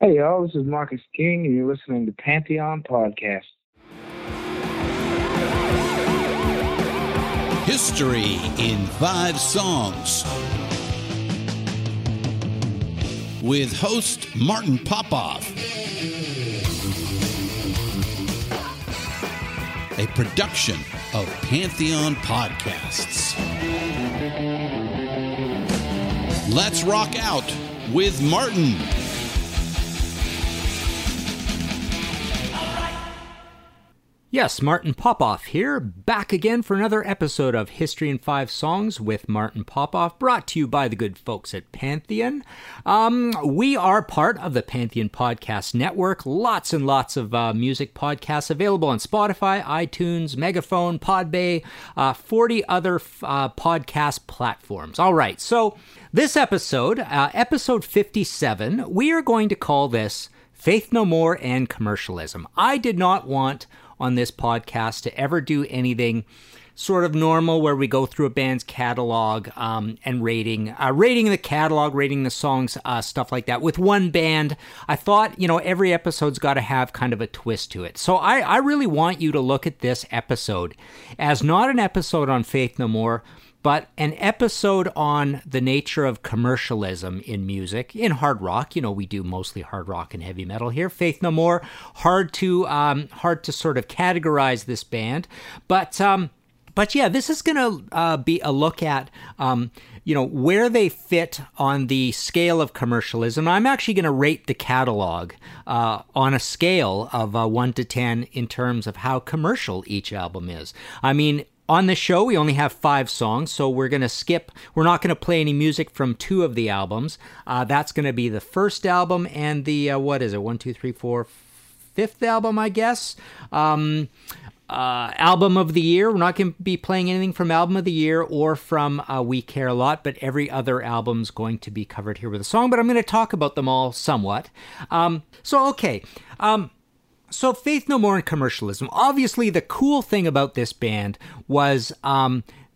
Hey, y'all, this is Marcus King, and you're listening to Pantheon Podcast. History in 5 songs with host Martin Popoff. A production of Pantheon Podcasts. Let's rock out with Martin. Yes, Martin Popoff here, back again for another episode of History in 5 Songs with Martin Popoff, brought to you by the good folks at Pantheon. We are part of the Pantheon Podcast Network. Lots and lots of music podcasts available on Spotify, iTunes, Megaphone, Podbay, 40 other podcast platforms. All right, so this episode, episode 57, we are going to call this Faith No More and Commercialism. I did not want on this podcast to ever do anything sort of normal where we go through a band's catalog and rating the catalog, rating the songs, stuff like that. With one band, I thought, you know, every episode's got to have kind of a twist to it. So I really want you to look at this episode as not an episode on Faith No More, but an episode on the nature of commercialism in music, in hard rock. You know, we do mostly hard rock and heavy metal here. Faith No More, hard to sort of categorize this band, but yeah, this is gonna be a look at you know, where they fit on the scale of commercialism. I'm actually going to rate the catalog on a scale of 1 to 10 in terms of how commercial each album is. I mean, on the show, we only have 5 songs, so we're going to skip. We're not going to play any music from 2 of the albums. That's going to be the first album and the, 5th album, I guess. Album of the Year. We're not going to be playing anything from Album of the Year or from We Care A Lot, but every other album's going to be covered here with a song, but I'm going to talk about them all somewhat. So Faith No More and Commercialism. Obviously, the cool thing about this band was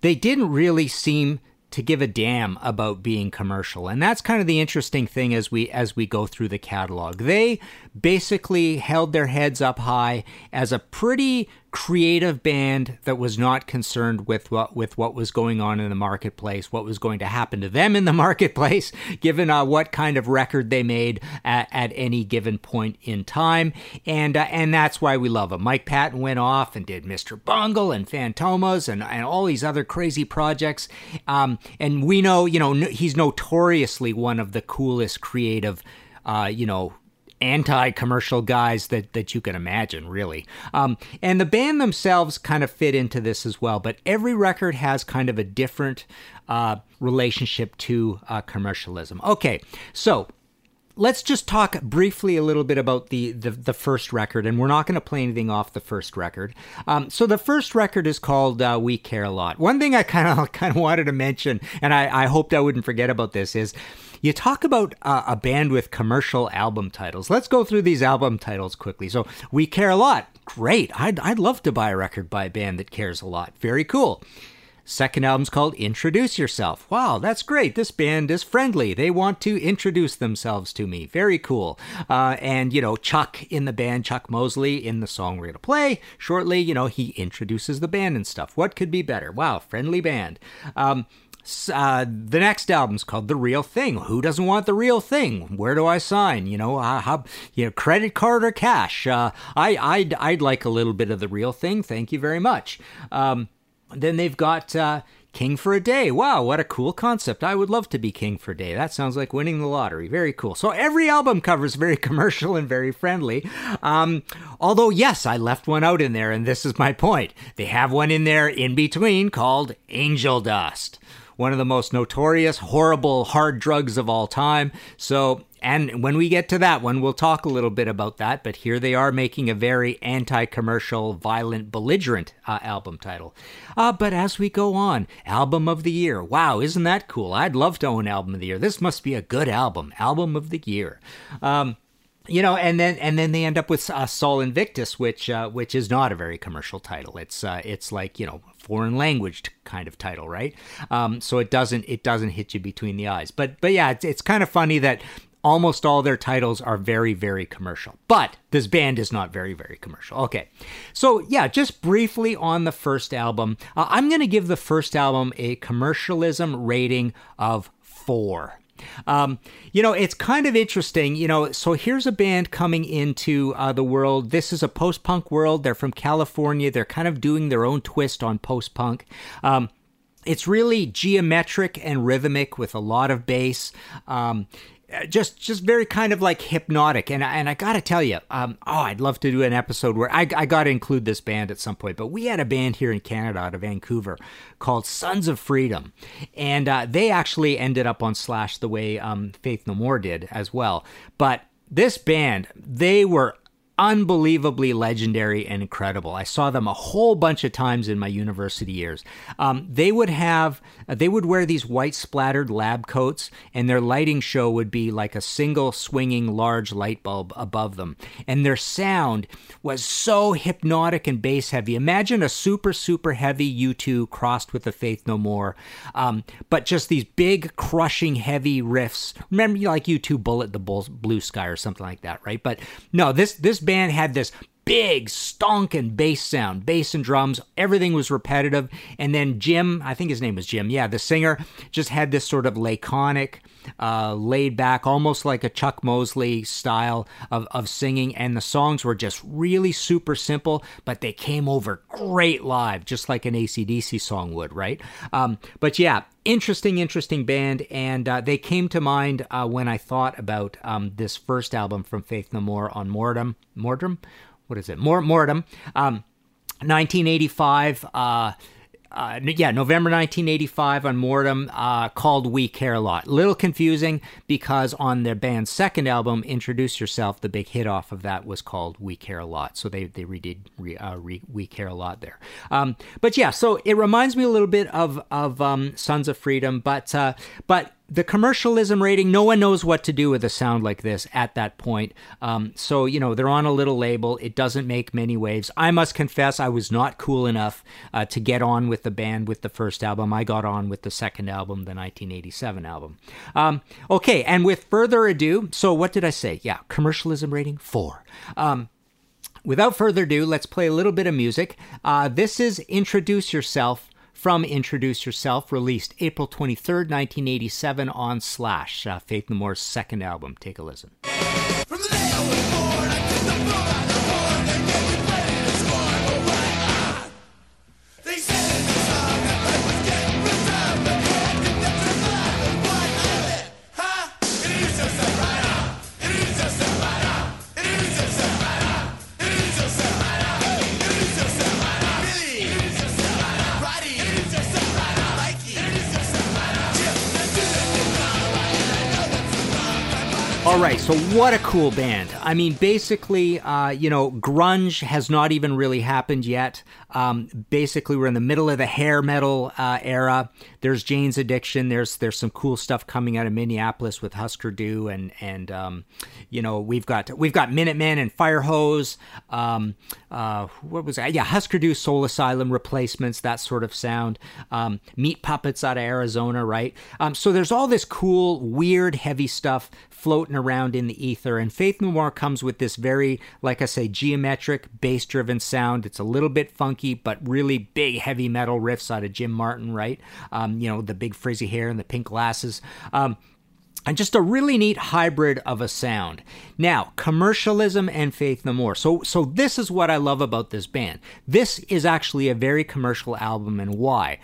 they didn't really seem to give a damn about being commercial. And that's kind of the interesting thing as we go through the catalog. They basically held their heads up high as a pretty creative band that was not concerned with what was going on in the marketplace, what was going to happen to them in the marketplace, given what kind of record they made at any given point in time. And that's why we love them. Mike Patton went off and did Mr. Bungle and Fantômas and all these other crazy projects. And we know, you know, he's notoriously one of the coolest creative, anti-commercial guys that you can imagine, really. And the band themselves kind of fit into this as well, but every record has kind of a different relationship to commercialism. Okay, so Let's just talk briefly a little bit about the first record, and we're not going to play anything off the first record. So the first record is called We Care A Lot. One thing I kind of wanted to mention, and I hoped I wouldn't forget about this, is you talk about a band with commercial album titles. Let's go through these album titles quickly. So We Care A Lot. Great. I'd love to buy a record by a band that cares a lot. Very cool. Second album's called Introduce Yourself. Wow, that's great. This band is friendly. They want to introduce themselves to me. Very cool. And, you know, Chuck in the band, Chuck Mosley, in the song we're going to play shortly, you know, he introduces the band and stuff. What could be better? Wow, friendly band. The next album's called The Real Thing. Who doesn't want The Real Thing? Where do I sign? You know, credit card or cash? I'd like a little bit of The Real Thing. Thank you very much. Then they've got King for a Day. Wow, what a cool concept. I would love to be King for a Day. That sounds like winning the lottery. Very cool. So every album cover is very commercial and very friendly. Although, yes, I left one out in there, and this is my point. They have one in there in between called Angel Dust, one of the most notorious, horrible, hard drugs of all time. So... and when we get to that one, we'll talk a little bit about that. But here they are making a very anti-commercial, violent, belligerent album title. But as we go on, Album of the Year. Wow, isn't that cool? I'd love to own Album of the Year. This must be a good album. Album of the Year. You know, and then they end up with Sol Invictus, which is not a very commercial title. It's like, you know, foreign language kind of title, right? So it doesn't hit you between the eyes. But yeah, it's kind of funny that almost all their titles are very, very commercial. But this band is not very, very commercial. Okay. So, yeah, just briefly on the first album, I'm going to give the first album a commercialism rating of 4. You know, it's kind of interesting, you know, so here's a band coming into the world. This is a post-punk world. They're from California. They're kind of doing their own twist on post-punk. It's really geometric and rhythmic with a lot of bass. Just very kind of like hypnotic. And I got to tell you, I'd love to do an episode where I got to include this band at some point. But we had a band here in Canada out of Vancouver called Sons of Freedom. And they actually ended up on Slash the way Faith No More did as well. But this band, they were unbelievably legendary and incredible. I saw them a whole bunch of times in my university years. They would wear these white splattered lab coats, and their lighting show would be like a single swinging large light bulb above them. And their sound was so hypnotic and bass heavy. Imagine a super, super heavy U2 crossed with the Faith No More, but just these big, crushing, heavy riffs. Remember, like U2 Bullet the Blue Sky or something like that, right? But no, this band had this big stonking bass sound, bass and drums, everything was repetitive. And then Jim, I think his name was Jim, yeah, the singer, just had this sort of laconic, laid back, almost like a Chuck Mosley style of singing. And the songs were just really super simple, but they came over great live, just like an AC/DC song would, right? But yeah, interesting band. And they came to mind when I thought about this first album from Faith No More on Mordam. Mordam? What is it? Mordam. 1985. November 1985 on Mordam, called We Care A Lot. A little confusing because on their band's second album, Introduce Yourself, the big hit off of that was called We Care A Lot. So they redid We Care A Lot there. But yeah, so it reminds me a little bit of Sons of Freedom, but the commercialism rating, no one knows what to do with a sound like this at that point. So, you know, they're on a little label. It doesn't make many waves. I must confess I was not cool enough to get on with the band with the first album. I got on with the second album, the 1987 album. Okay, and with further ado, so what did I say? Yeah, commercialism rating 4. Without further ado, let's play a little bit of music. This is Introduce Yourself from Introduce Yourself, released April 23rd, 1987 on Slash, Faith No More's second album. Take a listen. From the day I was born, I took the blow by the horn, they gave me plenty to scorn, oh right on. They said in the song that life was getting reserved, but you had to live to survive, and why not? Huh? Introduce yourself right on. Introduce yourself right on. Introduce yourself right on. Introduce yourself right on. Introduce yourself right on. Really? Introduce yourself right on. Roddy. All right, so what a cool band. I mean, basically, grunge has not even really happened yet. Basically, we're in the middle of the hair metal era. There's Jane's Addiction. There's some cool stuff coming out of Minneapolis with Husker Du, and we've got Minutemen and Firehose. What was that? Yeah, Husker Du, Soul Asylum, Replacements, that sort of sound. Meat Puppets out of Arizona, right? So there's all this cool, weird, heavy stuff floating around in the ether, and Faith No More comes with this very, like I say, geometric, bass-driven sound. It's a little bit funky, but really big heavy metal riffs out of Jim Martin, right? The big frizzy hair and the pink glasses. And just a really neat hybrid of a sound. Now, commercialism and Faith No More. So this is what I love about this band. This is actually a very commercial album, and why?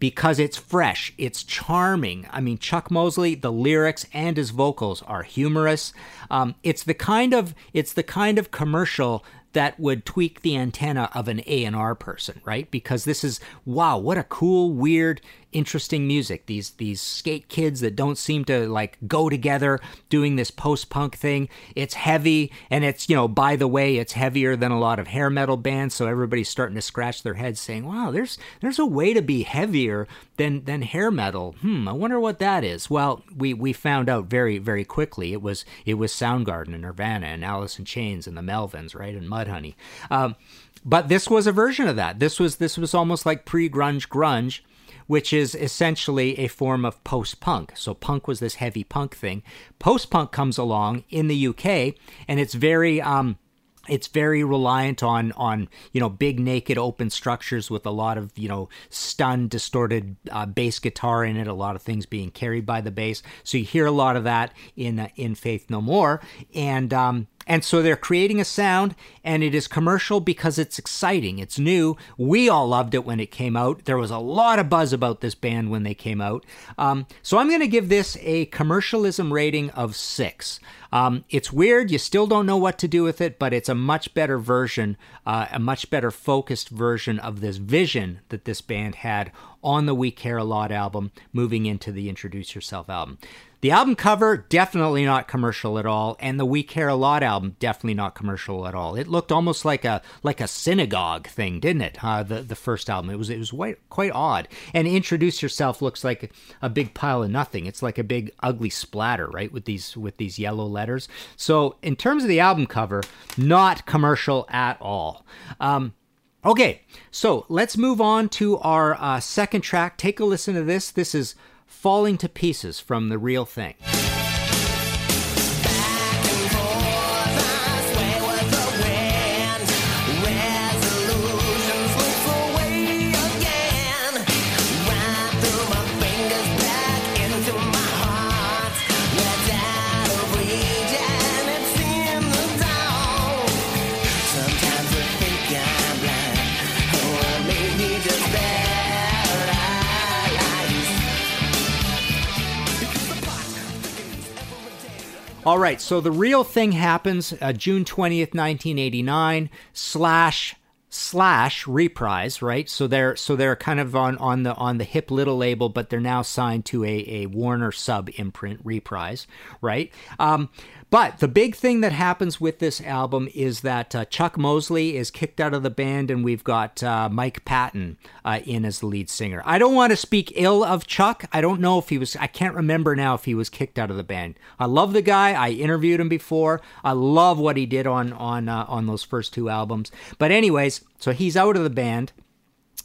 Because it's fresh, it's charming. I mean, Chuck Mosley, the lyrics and his vocals are humorous. It's the kind of commercial that would tweak the antenna of an A&R person, right? Because this is, wow, what a cool, weird, interesting music. These skate kids that don't seem to like go together doing this post-punk thing. It's heavy, and it's, by the way, it's heavier than a lot of hair metal bands, so everybody's starting to scratch their heads saying, wow, there's a way to be heavier than hair metal. I wonder what that is. Well, we found out very, very quickly. It was Soundgarden and Nirvana and Alice in Chains and the Melvins, right? And Mudhoney. But this was a version of that. This was almost like pre-grunge grunge, which is essentially a form of post-punk. So punk was this heavy punk thing. Post-punk comes along in the UK, and it's very reliant on big naked open structures with a lot of stunned, distorted bass guitar in it, a lot of things being carried by the bass. So you hear a lot of that in Faith No More, and so they're creating a sound, and it is commercial because it's exciting, it's new. We all loved it when it came out. There was a lot of buzz about this band when they came out. So I'm going to give this a commercialism rating of 6. It's weird. You still don't know what to do with it, but it's a much better version, a much better focused version of this vision that this band had on the We Care A Lot album, moving into the Introduce Yourself album. The album cover, definitely not commercial at all, and the We Care A Lot album, definitely not commercial at all. It looked almost like a synagogue thing, didn't it? The first album, it was quite odd. And Introduce Yourself looks like a big pile of nothing. It's like a big ugly splatter, right, with these yellow letters. So in terms of the album cover, not commercial at all. Okay, so let's move on to our second track. Take a listen to this. This is Falling to Pieces from The Real Thing. All right, so The Real Thing happens June 20th, 1989, slash Reprise, right? So they're kind of on the hip little label, but they're now signed to a Warner sub imprint, Reprise, right? But the big thing that happens with this album is that Chuck Mosley is kicked out of the band, and we've got Mike Patton in as the lead singer. I don't want to speak ill of Chuck. I don't know if he was. I can't remember now if he was kicked out of the band. I love the guy. I interviewed him before. I love what he did on those first two albums. But anyways, so he's out of the band,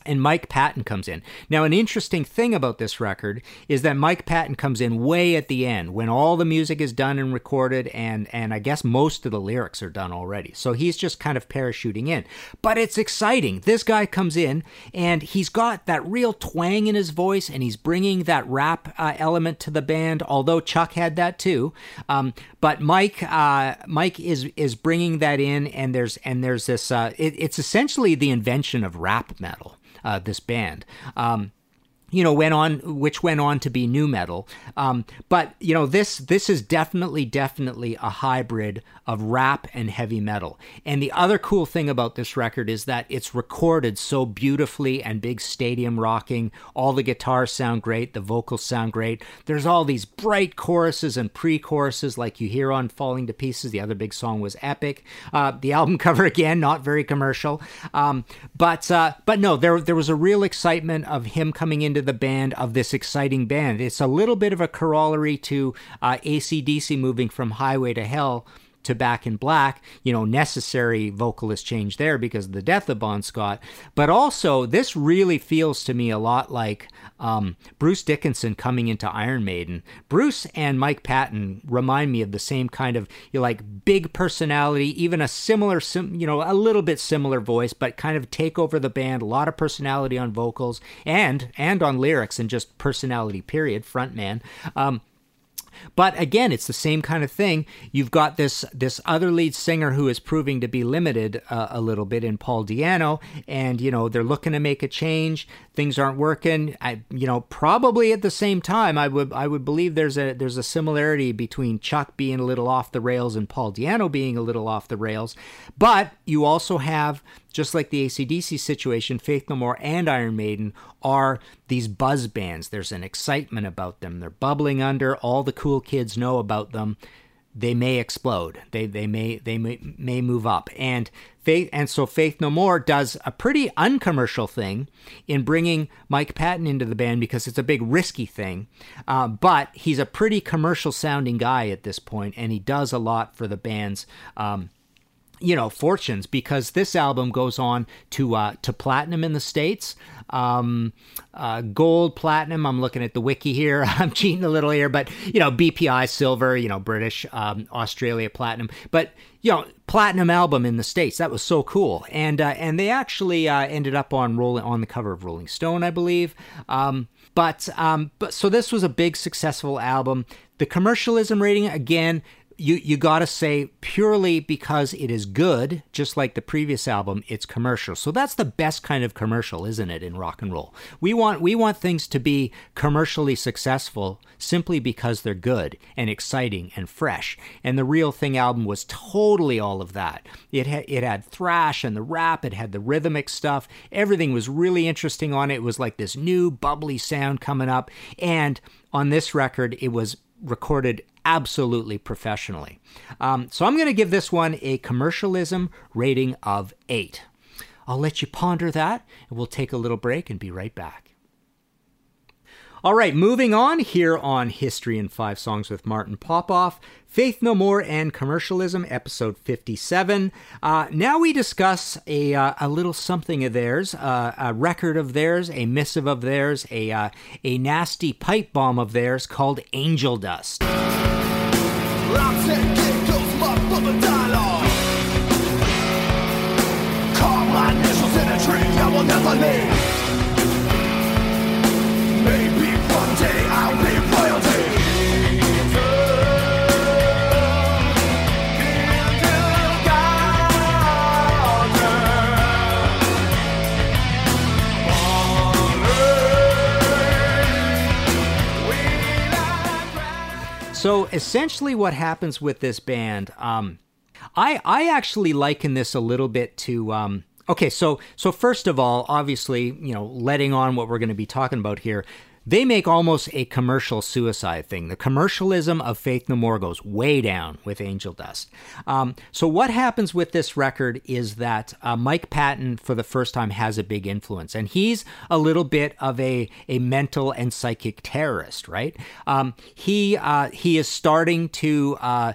and Mike Patton comes in. Now, an interesting thing about this record is that Mike Patton comes in way at the end when all the music is done and recorded, and I guess most of the lyrics are done already. So he's just kind of parachuting in. But it's exciting. This guy comes in, and he's got that real twang in his voice, and he's bringing that rap element to the band, although Chuck had that too. But Mike is bringing that in, and there's this. It's essentially the invention of rap metal. This band. you know, went on to be nu metal. But, you know, this is definitely a hybrid of rap and heavy metal. And the other cool thing about this record is that it's recorded so beautifully and big stadium rocking. All the guitars sound great. The vocals sound great. There's all these bright choruses and pre-choruses like you hear on Falling to Pieces. The other big song was Epic. The album cover, again, not very commercial. But no, there was a real excitement of him coming into the band, of this exciting band. It's a little bit of a corollary to AC/DC moving from Highway to Hell to Back in Black, you know, necessary vocalist change there because of the death of Bon Scott. But also, this really feels to me a lot like Bruce Dickinson coming into Iron Maiden. Bruce and Mike Patton remind me of the same kind of, you know, like big personality, even a similar, you know, a little bit similar voice, but kind of take over the band, a lot of personality on vocals and on lyrics and just personality, period, frontman. But again, it's the same kind of thing. You've got this other lead singer who is proving to be limited a little bit in Paul Di'Anno, and, you know, they're looking to make a change. Things aren't working. You know, probably at the same time, I would believe there's a similarity between Chuck being a little off the rails and Paul Di'Anno being a little off the rails. But you also have, just like the AC/DC situation, Faith No More and Iron Maiden are these buzz bands. There's an excitement about them. They're bubbling under. All the cool kids know about them. They may explode. They may move up. And so Faith No More does a pretty uncommercial thing in bringing Mike Patton into the band because it's a big risky thing. But he's a pretty commercial sounding guy at this point, and he does a lot for the band's you know, fortunes, because this album goes on to platinum in the States, gold, platinum. I'm looking at the wiki here. I'm cheating a little here, but, you know, BPI, silver, you know, British, Australia, platinum, but, you know, platinum album in the States. That was so cool. And they actually ended up on the cover of Rolling Stone, I believe. But so this was a big successful album. The commercialism rating, again, You got to say, purely because it is good, just like the previous album, it's commercial. So that's the best kind of commercial, isn't it, in rock and roll? We want things to be commercially successful simply because they're good and exciting and fresh. And the Real Thing album was totally all of that. It had thrash and the rap. It had the rhythmic stuff. Everything was really interesting on it. It was like this new bubbly sound coming up. And on this record, it was recorded absolutely professionally. So I'm going to give this one a commercialism rating of 8. I'll let you ponder that, and we'll take a little break and be right back. All right, moving on here on History in 5 Songs with Martin Popoff, Faith No More and Commercialism, episode 57. Now we discuss a little something of theirs, a record of theirs, a missive of theirs, a nasty pipe bomb of theirs called Angel Dust. Call my initials in a tree I will never leave. Maybe one day I'll be royalty. So essentially what happens with this band, I actually liken this a little bit to, okay, so first of all, obviously, you know, letting on what we're going to be talking about here, they make almost a commercial suicide thing. The commercialism of Faith No More goes way down with Angel Dust. So what happens with this record is that Mike Patton, for the first time, has a big influence, and he's a little bit of a mental and psychic terrorist, right? He is starting to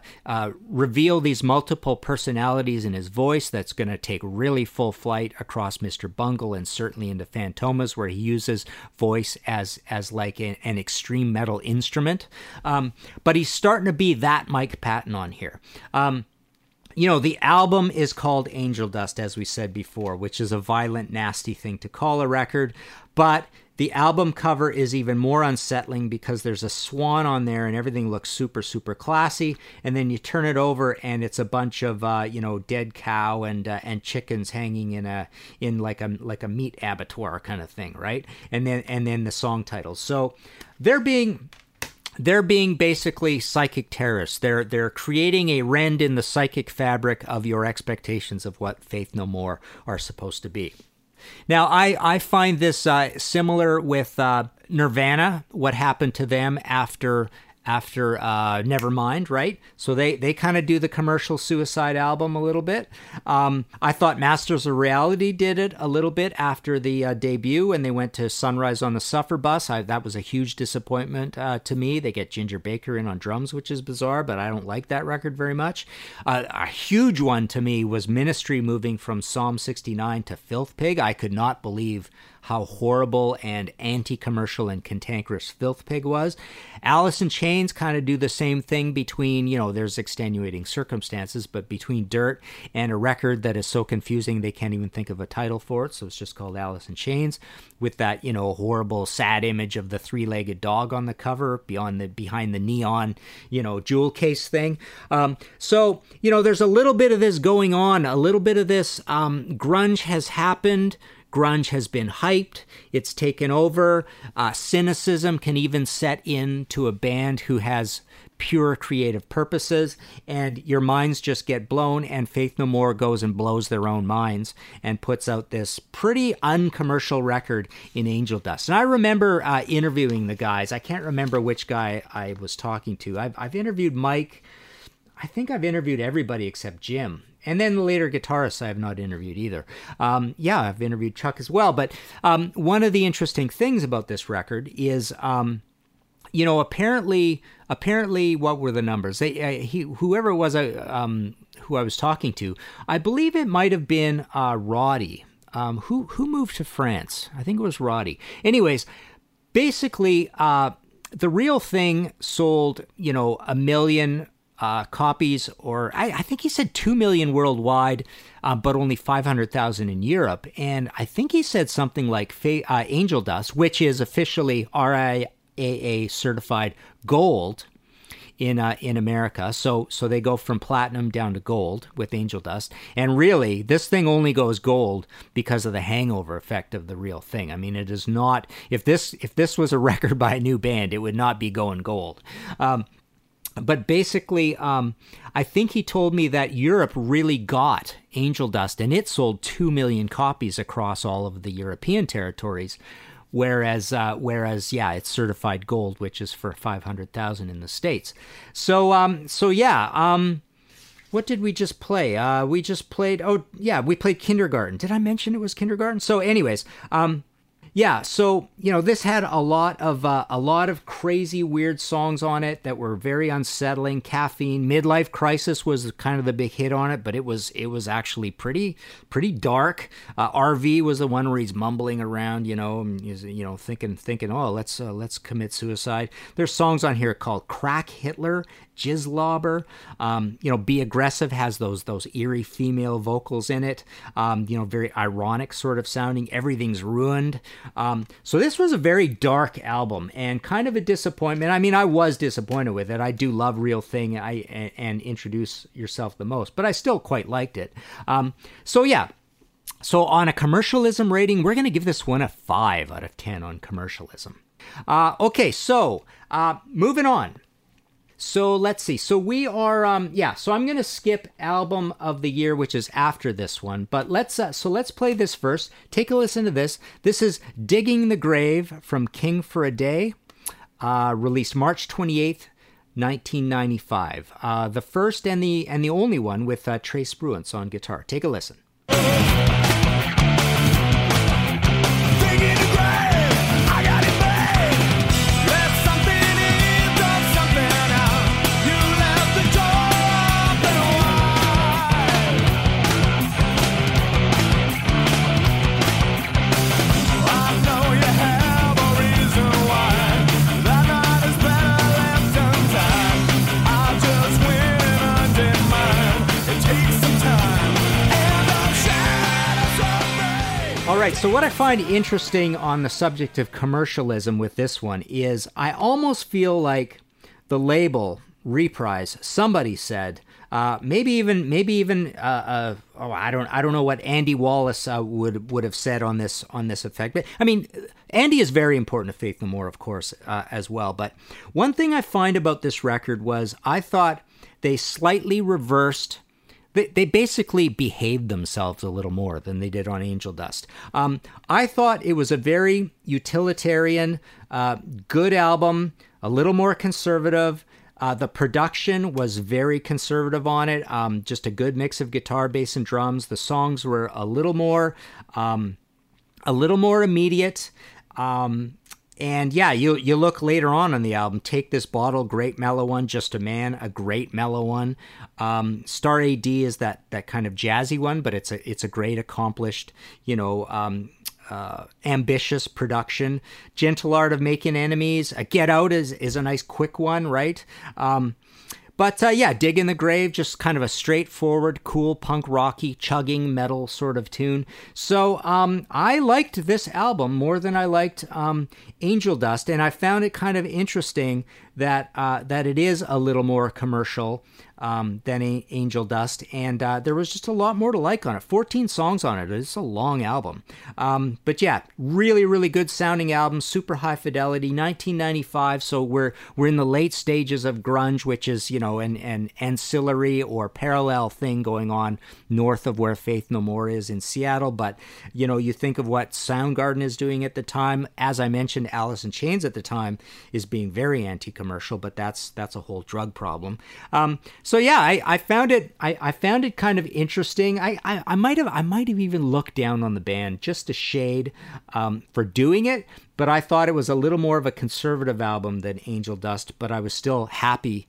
reveal these multiple personalities in his voice that's going to take really full flight across Mr. Bungle and certainly into Fantômas, where he uses voice as like an extreme metal instrument. But he's starting to be that Mike Patton on here. You know, the album is called Angel Dust, as we said before, which is a violent, nasty thing to call a record. But The album cover is even more unsettling because there's a swan on there and everything looks super, super classy. And then you turn it over and it's a bunch of, dead cow and chickens hanging in like a meat abattoir kind of thing, right? And then the song titles. So they're being basically psychic terrorists. They're creating a rend in the psychic fabric of your expectations of what Faith No More are supposed to be. Now, I find this similar with Nirvana, what happened to them after Nevermind, right? So they kind of do the commercial suicide album a little bit. I thought Masters of Reality did it a little bit after the debut, and they went to Sunrise on the Suffer Bus. That was a huge disappointment to me. They get Ginger Baker in on drums, which is bizarre, but I don't like that record very much. A huge one to me was Ministry moving from Psalm 69 to Filth Pig. I could not believe how horrible and anti-commercial and cantankerous Filth Pig was. Alice in Chains kind of do the same thing between, there's extenuating circumstances, but between Dirt and a record that is so confusing they can't even think of a title for it, so it's just called Alice in Chains, with that, horrible, sad image of the three-legged dog on the cover behind the neon, jewel case thing. So, there's a little bit of this going on, a little bit of this grunge has happened. Grunge has been hyped. It's taken over. Cynicism can even set in to a band who has pure creative purposes, and your minds just get blown, and Faith No More goes and blows their own minds and puts out this pretty uncommercial record in Angel Dust. And I remember interviewing the guys. I can't remember which guy I was talking to. I've interviewed Mike. I think I've interviewed everybody except Jim. And then the later guitarists I have not interviewed either. I've interviewed Chuck as well. But one of the interesting things about this record is, apparently, what were the numbers? Whoever it was who I was talking to, I believe it might have been Roddy, who moved to France. I think it was Roddy. Anyways, basically, The Real Thing sold, 1 million... copies, or I think he said 2 million worldwide, but only 500,000 in Europe. And I think he said something like Angel Dust, which is officially RIAA certified gold in America. So they go from platinum down to gold with Angel Dust. And really, this thing only goes gold because of the hangover effect of The Real Thing. I mean, it is not, if this was a record by a new band, it would not be going gold. But basically, I think he told me that Europe really got Angel Dust, and it sold 2 million copies across all of the European territories, whereas, it's certified gold, which is for 500,000 in the States. So, what did we just play? We played Kindergarten. Did I mention it was Kindergarten? So anyways, this had a lot of crazy, weird songs on it that were very unsettling. Caffeine, Midlife Crisis was kind of the big hit on it, but it was actually pretty dark. RV was the one where he's mumbling around, thinking, let's commit suicide. There's songs on here called Crack Hitler, Jizzlobber. Be Aggressive has those eerie female vocals in it. Very ironic sort of sounding. Everything's Ruined. So this was a very dark album and kind of a disappointment. I mean, I was disappointed with it. I do love Real Thing and Introduce Yourself the most, but I still quite liked it. So on a commercialism rating, we're going to give this one a 5 out of 10 on commercialism. Okay, so moving on. So let's see. So we are, so I'm going to skip Album of the Year, which is after this one, but let's play this first. Take a listen to this. This is Digging the Grave from King for a Day, released March 28th, 1995. The first and the only one with Trey Spruance on guitar. Take a listen. Time, and I'm shy. right, so what I find interesting on the subject of commercialism with this one is I almost feel like the label Reprise, somebody said, I don't know what Andy Wallace would have said on this effect. But I mean, Andy is very important to Faith No More, of course, as well. But one thing I find about this record was I thought they slightly reversed. They basically behaved themselves a little more than they did on Angel Dust. I thought it was a very utilitarian, good album, a little more conservative. The production was very conservative on it, just a good mix of guitar, bass, and drums. The songs were a little more immediate. And yeah, you look later on the album, Take This Bottle, great mellow one, Just a Man, a great mellow one. Star AD is that kind of jazzy one, but it's a great accomplished, ambitious production. Gentle Art of Making Enemies, Get Out is a nice quick one, right? But Dig in the Grave, just kind of a straightforward, cool, punk, rocky, chugging metal sort of tune. So I liked this album more than I liked Angel Dust, and I found it kind of interesting that it is a little more commercial than Angel Dust, and there was just a lot more to like on it. 14 songs on it. It's a long album. But really, really good sounding album, super high fidelity, 1995, so we're in the late stages of grunge, which is, an ancillary or parallel thing going on north of where Faith No More is in Seattle, but, you think of what Soundgarden is doing at the time. As I mentioned, Alice in Chains at the time is being very anti-commercial, but that's a whole drug problem. I found it kind of interesting. I might have even looked down on the band just a shade for doing it, but I thought it was a little more of a conservative album than Angel Dust, but I was still happy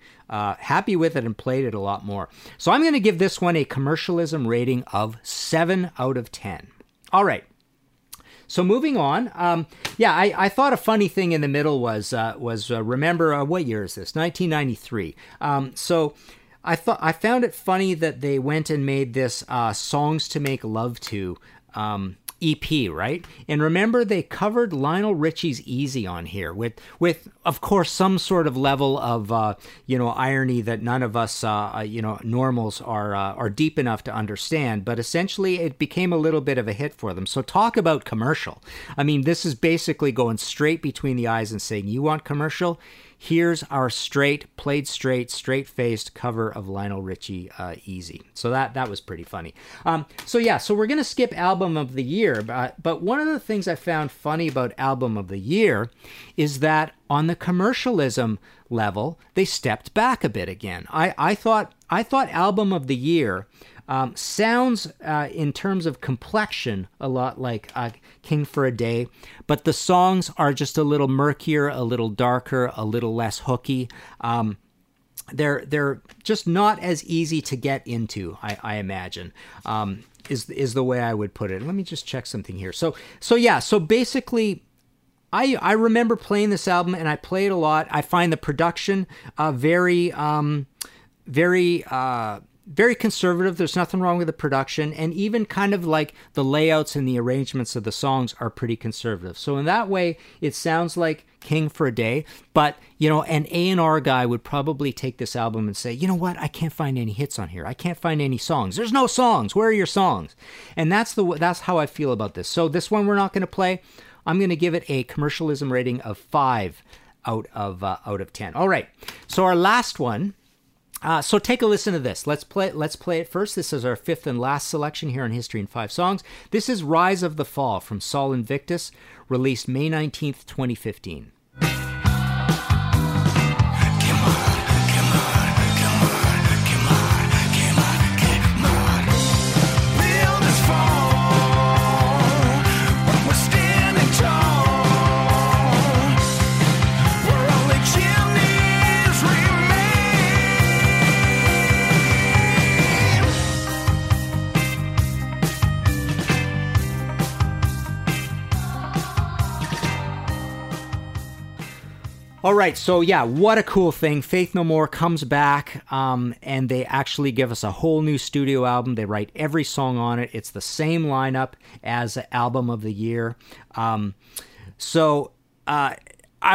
with it and played it a lot more. So I'm going to give this one a commercialism rating of 7 out of 10. All right. So moving on, I thought a funny thing in the middle was remember, what year is this? 1993. So I found it funny that they went and made this Songs to Make Love To EP, right? And remember, they covered Lionel Richie's Easy on here with of course, some sort of level of, irony that none of us, normals are deep enough to understand, but essentially it became a little bit of a hit for them. So talk about commercial. I mean, this is basically going straight between the eyes and saying, you want commercial? Here's our straight-faced cover of Lionel Richie, Easy. So that was pretty funny. So we're going to skip Album of the Year, but one of the things I found funny about Album of the Year is that on the commercialism level, they stepped back a bit again. I thought Album of the Year sounds, in terms of complexion, a lot like King for a Day, but the songs are just a little murkier, a little darker, a little less hooky. They're just not as easy to get into, I imagine, is the way I would put it. Let me just check something here. So basically, I remember playing this album, and I play it a lot. I find the production very conservative. There's nothing wrong with the production, and even kind of like the layouts and the arrangements of the songs are pretty conservative. So in that way, it sounds like King for a Day, but an A&R guy would probably take this album and say, you know what, I can't find any hits on here. I can't find any songs. There's no songs. Where are your songs? And that's how I feel about this. So this one we're not going to play. I'm going to give it a commercialism rating of 5 out of 10. All right. So our last one. So take a listen to this. Let's play it first. This is our fifth and last selection here on History in 5 Songs. This is Rise of the Fall from Sol Invictus, released May 19th, 2015. All right, so yeah, what a cool thing. Faith No More comes back, and they actually give us a whole new studio album. They write every song on it. It's the same lineup as Album of the Year. I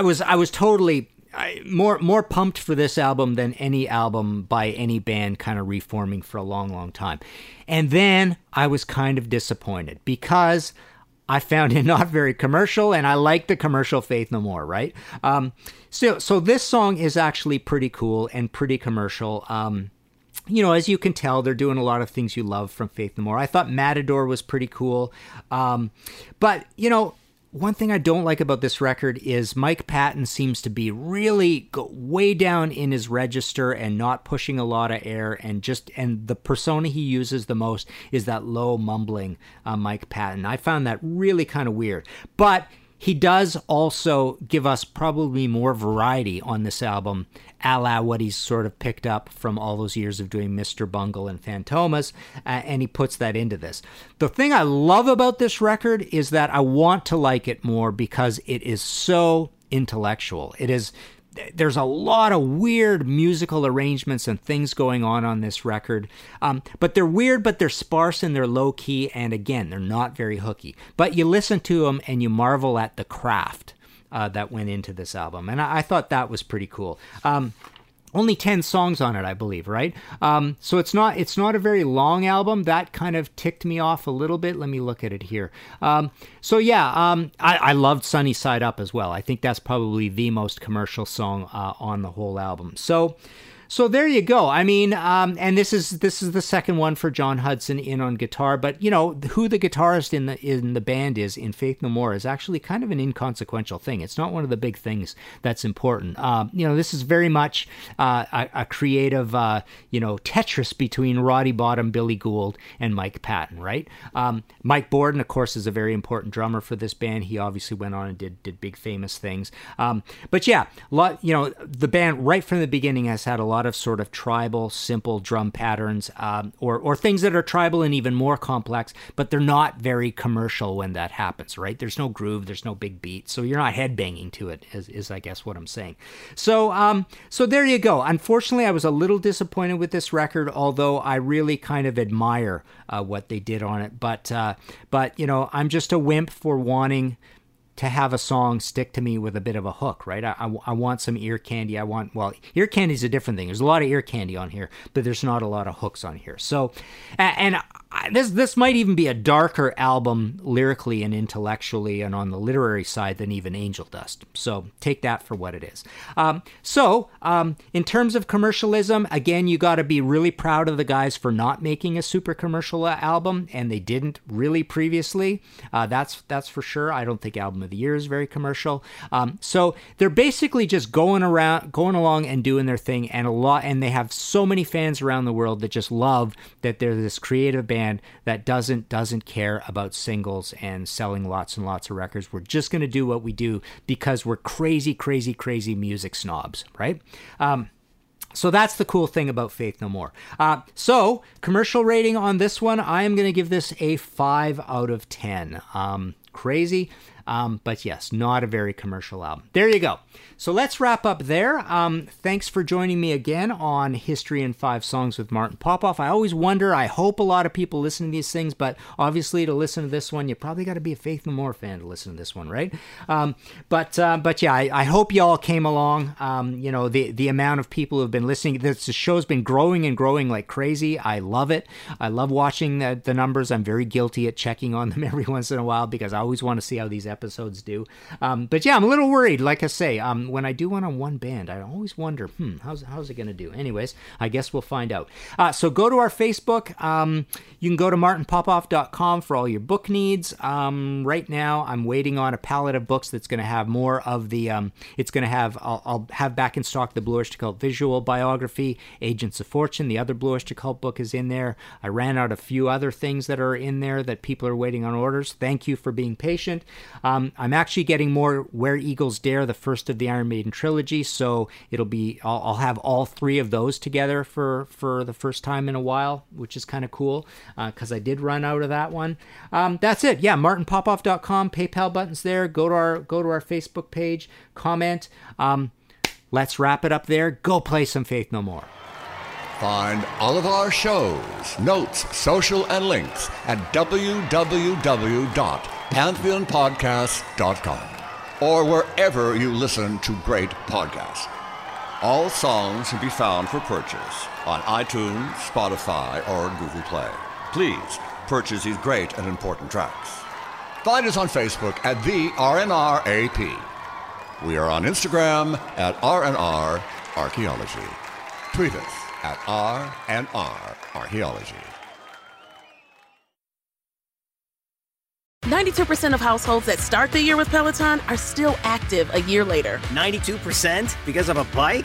was totally more pumped for this album than any album by any band kind of reforming for a long time. And then I was kind of disappointed because I found it not very commercial, and I like the commercial Faith No More, right? So this song is actually pretty cool and pretty commercial. As you can tell, they're doing a lot of things you love from Faith No More. I thought Matador was pretty cool. But one thing I don't like about this record is Mike Patton seems to be really way down in his register and not pushing a lot of air, and the persona he uses the most is that low mumbling Mike Patton. I found that really kind of weird, but he does also give us probably more variety on this album, a la what he's sort of picked up from all those years of doing Mr. Bungle and Fantômas, and he puts that into this. The thing I love about this record is that I want to like it more because it is so intellectual. There's a lot of weird musical arrangements and things going on this record. But they're weird, but they're sparse and they're low-key. And again, they're not very hooky. But you listen to them and you marvel at the craft that went into this album. And I thought that was pretty cool. Only 10 songs on it, I believe, right? So it's not a very long album. That kind of ticked me off a little bit. Let me look at it here. I loved Sunny Side Up as well. I think that's probably the most commercial song on the whole album. So there you go. I mean, and this is the second one for John Hudson in on guitar, but who the guitarist in the band is in Faith No More is actually kind of an inconsequential thing. It's not one of the big things that's important. This is very much a creative, Tetris between Roddy Bottom, Billy Gould, and Mike Patton, right? Mike Borden, of course, is a very important drummer for this band. He obviously went on and did big famous things. The band right from the beginning has had a lot of sort of tribal, simple drum patterns or things that are tribal and even more complex, but they're not very commercial when that happens, right? There's no groove, there's no big beat, so you're not headbanging to it is I guess what I'm saying. So there you go. Unfortunately, I was a little disappointed with this record, although I really kind of admire what they did on it. But I'm just a wimp for wanting to have a song stick to me with a bit of a hook, right? I want some ear candy. Ear candy is a different thing. There's a lot of ear candy on here, but there's not a lot of hooks on here. So, this might even be a darker album lyrically and intellectually and on the literary side than even Angel Dust. So take that for what it is. In terms of commercialism, again, you got to be really proud of the guys for not making a super commercial album, and they didn't really previously. That's for sure. I don't think Album of the Year is very commercial. So they're basically just going along and doing their thing, and they have so many fans around the world that just love that they're this creative band that doesn't care about singles and selling lots and lots of records. We're just going to do what we do because we're crazy music snobs, right? So that's the cool thing about Faith No More. So commercial rating on this one, I am going to give this a 5 out of 10. Crazy. But yes, not a very commercial album. There you go. So let's wrap up there. Thanks for joining me again on History in 5 Songs with Martin Popoff. I always wonder, I hope a lot of people listen to these things, but obviously to listen to this one, you probably got to be a Faith No More fan to listen to this one, right? I hope y'all came along. The amount of people who have been listening, this show's been growing and growing like crazy. I love it. I love watching the numbers. I'm very guilty at checking on them every once in a while because I always want to see how these episodes do. I'm a little worried, like I say, when I do one-on-one band, I always wonder, how's it going to do? Anyways, I guess we'll find out. So go to our Facebook. You can go to martinpopoff.com for all your book needs. Right now, I'm waiting on a palette of books that's going to have more of the, I'll have back in stock the Blue Oyster Cult visual biography, Agents of Fortune, the other Blue Oyster Cult book is in there. I ran out a few other things that are in there that people are waiting on orders. Thank you for being patient. I'm actually getting more Where Eagles Dare, the first of the Iron Maiden trilogy, so it'll be I'll have all 3 of those together for the first time in a while, which is kind of cool because I did run out of that one. That's it. Yeah, martinpopoff.com, PayPal buttons there. Go to our Facebook page, comment. Let's wrap it up there. Go play some Faith No More. Find all of our shows, notes, social, and links at www.pantheonpodcast.com or wherever you listen to great podcasts. All songs can be found for purchase on iTunes, Spotify, or Google Play. Please purchase these great and important tracks. Find us on Facebook at The RNRAP. We are on Instagram at RNR Archaeology. Tweet us at R&R Archaeology. 92% of households that start the year with Peloton are still active a year later. 92% because of a bike?